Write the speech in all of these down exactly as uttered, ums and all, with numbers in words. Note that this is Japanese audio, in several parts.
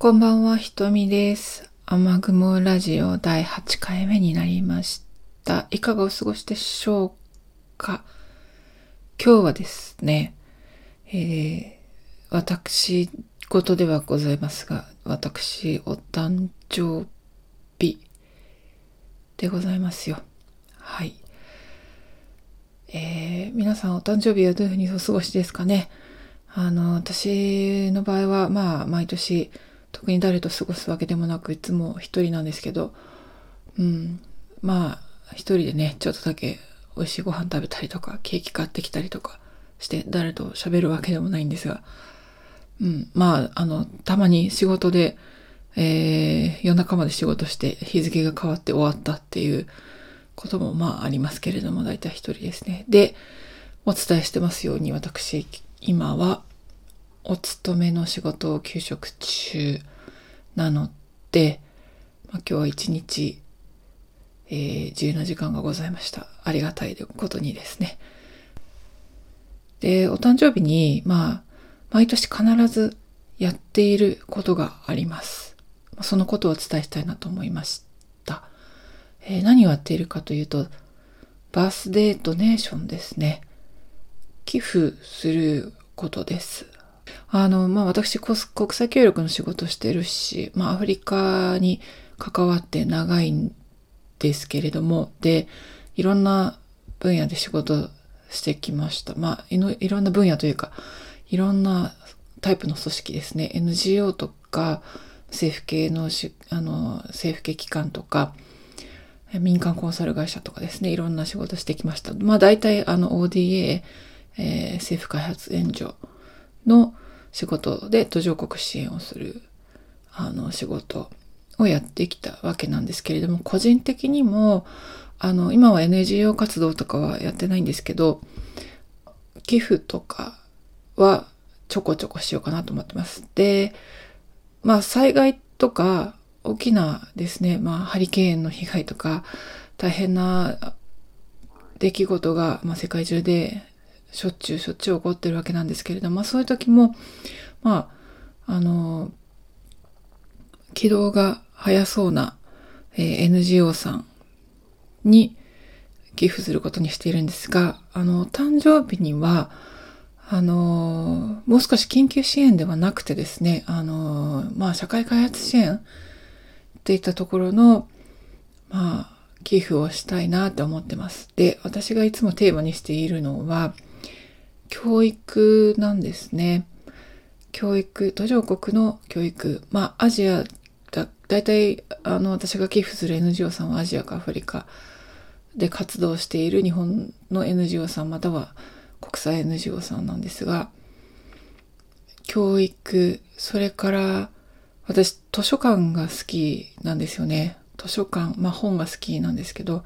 こんばんは、ひとみです。雨雲ラジオだいはちかいめになりました。いかがお過ごしでしょうか。今日はですね、えー、私事ではございますが、私お誕生日でございますよ。はい。えー、皆さんお誕生日はどういうふうにお過ごしですかね。あの、私の場合は、まあ、毎年、特に誰と過ごすわけでもなく、いつも一人なんですけど、うん、まあ、一人でね、ちょっとだけ美味しいご飯食べたりとか、ケーキ買ってきたりとかして、誰と喋るわけでもないんですが、うん、まあ、あの、たまに仕事で、えー、夜中まで仕事して、日付が変わって終わったっていうことも、まあ、ありますけれども、だいたい一人ですね。で、お伝えしてますように、私、今は、お勤めの仕事を休職中なので、まあ、今日は一日、えー、自由な時間がございました。ありがたいことにですね。で、お誕生日に、まあ、毎年必ずやっていることがあります。そのことをお伝えしたいなと思いました。えー、何をやっているかというと、バースデードネーションですね。寄付することです。あの、まあ、私、国際協力の仕事してるし、まあ、アフリカに関わって長いんですけれども、で、いろんな分野で仕事してきました。まあ、いの、いろんな分野というか、いろんなタイプの組織ですね。エヌジーオー とか、政府系のし、あの、政府系機関とか、民間コンサル会社とかですね、いろんな仕事してきました。まあ、大体、あの、オーディーエー、えー、政府開発援助の仕事で途上国支援をするあの仕事をやってきたわけなんですけれども、個人的にもあの今は エヌジーオー 活動とかはやってないんですけど、寄付とかはちょこちょこしようかなと思ってます。で、まあ災害とか大きなですね、まあハリケーンの被害とか大変な出来事が、まあ、世界中でしょっちゅうしょっちゅう起こってるわけなんですけれども、まあ、そういう時も、まあ、あの、軌道が早そうな、えー、エヌジーオー さんに寄付することにしているんですが、あの、誕生日には、あの、もう少し緊急支援ではなくてですね、あの、まあ、社会開発支援っていったところの、まあ、寄付をしたいなって思ってます。で、私がいつもテーマにしているのは、教育なんですね。教育、途上国の教育。まあ、アジアだ、だいたい、あの、私が寄付する エヌジーオー さんはアジアかアフリカで活動している日本の エヌジーオー さん、または国際 エヌジーオー さんなんですが、教育、それから、私、図書館が好きなんですよね。図書館、まあ、本が好きなんですけど、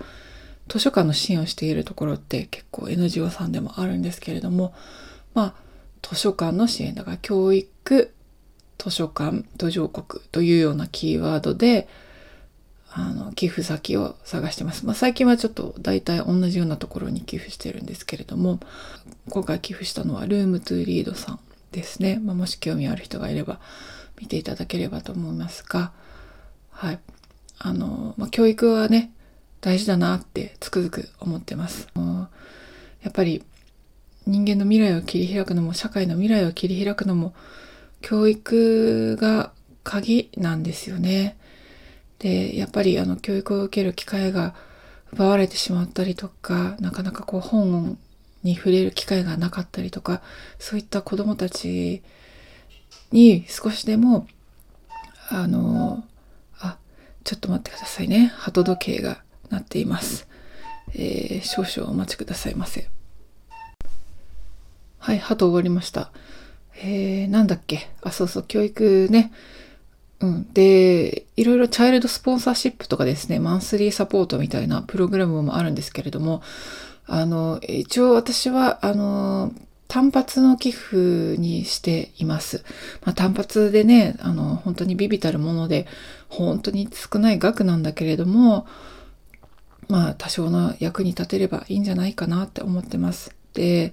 図書館の支援をしているところって結構 エヌジーオー さんでもあるんですけれども、まあ、図書館の支援だから教育、図書館、途上国というようなキーワードで、あの、寄付先を探してます。まあ、最近はちょっと大体同じようなところに寄付してるんですけれども、今回寄付したのはルームトゥーリードさんですね。まあ、もし興味ある人がいれば見ていただければと思いますが、はい。あの、まあ、教育はね、大事だなってつくづく思ってます。やっぱり人間の未来を切り開くのも社会の未来を切り開くのも教育が鍵なんですよね。で、やっぱりあの教育を受ける機会が奪われてしまったりとか、なかなかこう本に触れる機会がなかったりとか、そういった子どもたちに少しでもあの、あ、ちょっと待ってくださいね。鳩時計がなっています、えー、少々お待ちくださいませ。はい、鳩終わりました。えー、なんだっけ。あ、そうそう、教育ね。うん。で、いろいろチャイルドスポンサーシップとかですね、マンスリーサポートみたいなプログラムもあるんですけれども、あの、一応私は、あの、単発の寄付にしています。まあ、単発でね、あの、本当に微々たるもので、本当に少ない額なんだけれども、まあ、多少の役に立てればいいんじゃないかなって思ってます。で、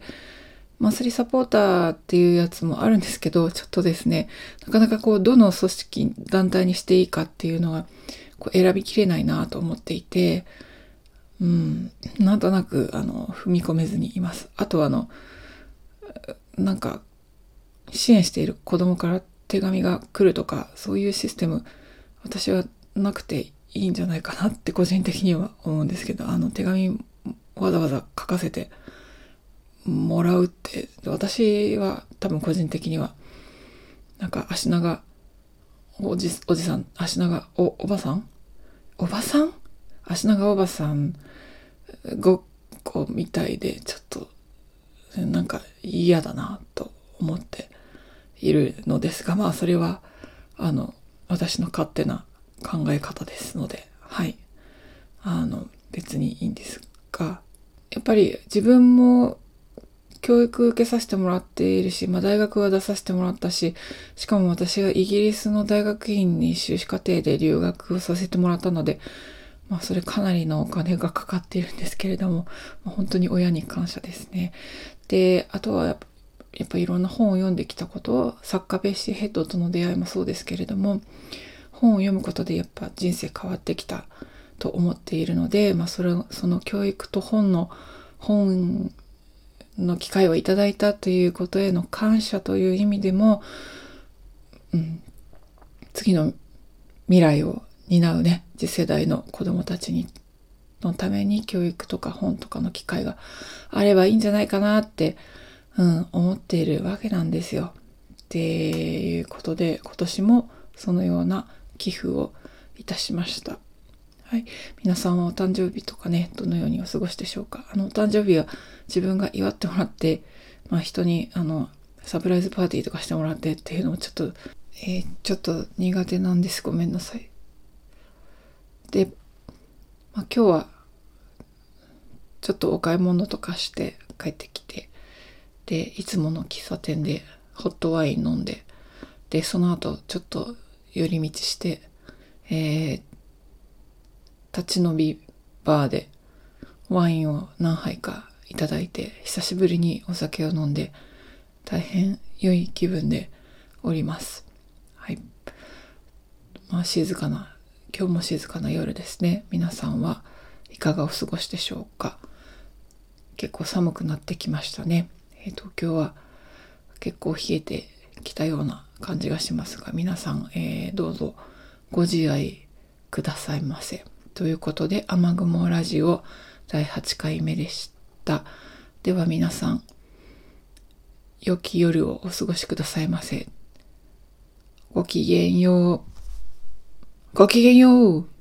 マンスリーサポーターっていうやつもあるんですけど、ちょっとですね、なかなかこうどの組織、団体にしていいかっていうのがこう選びきれないなと思っていて、うん、なんとなくあの踏み込めずにいます。あとあの、なんか支援している子供から手紙が来るとか、そういうシステム、私はなくていいんじゃないかなって個人的には思うんですけど、あの手紙わざわざ書かせてもらうって、私は多分個人的には、なんか足長おじ、おじさん、足長お、おばさんおばさん足長おばさんごっこみたいで、ちょっとなんか嫌だなと思っているのですが、まあそれはあの私の勝手な考え方ですので、はい、あの別にいいんですが、やっぱり自分も教育受けさせてもらっているし、まあ、大学は出させてもらったし、しかも私がイギリスの大学院に修士課程で留学をさせてもらったので、まあそれかなりのお金がかかっているんですけれども、まあ、本当に親に感謝ですね。で、あとはやっぱやっぱりいろんな本を読んできたこと、作家ベッシー・ヘッドとの出会いもそうですけれども、本を読むことでやっぱ人生変わってきたと思っているので、まあそれその教育と本の本の機会をいただいたということへの感謝という意味でも、うん、次の未来を担うね、次世代の子どもたちにのために教育とか本とかの機会があればいいんじゃないかなって、うん、思っているわけなんですよ。っていうことで、今年もそのような寄付をいたしました。はい、皆さんはお誕生日とかね、どのようにお過ごしでしょうか。あのお誕生日は自分が祝ってもらって、まあ、人にあのサプライズパーティーとかしてもらってっていうのもちょっと、えー、ちょっと苦手なんです。ごめんなさい。で、まあ、今日はちょっとお買い物とかして帰ってきて、でいつもの喫茶店でホットワイン飲んで、でその後ちょっと寄り道して、えー、立ち飲みバーでワインを何杯かいただいて、久しぶりにお酒を飲んで大変良い気分でおります。はい、まあ静かな。今日も静かな夜ですね。皆さんはいかがお過ごしでしょうか。結構寒くなってきましたね。えー、東京は結構冷えてきたような感じがしますが、皆さん、えー、どうぞご自愛くださいませ。ということで、雨雲ラジオだいはちかいめでした。では皆さん、良き夜をお過ごしくださいませ。ごきげんよう。ごきげんよう。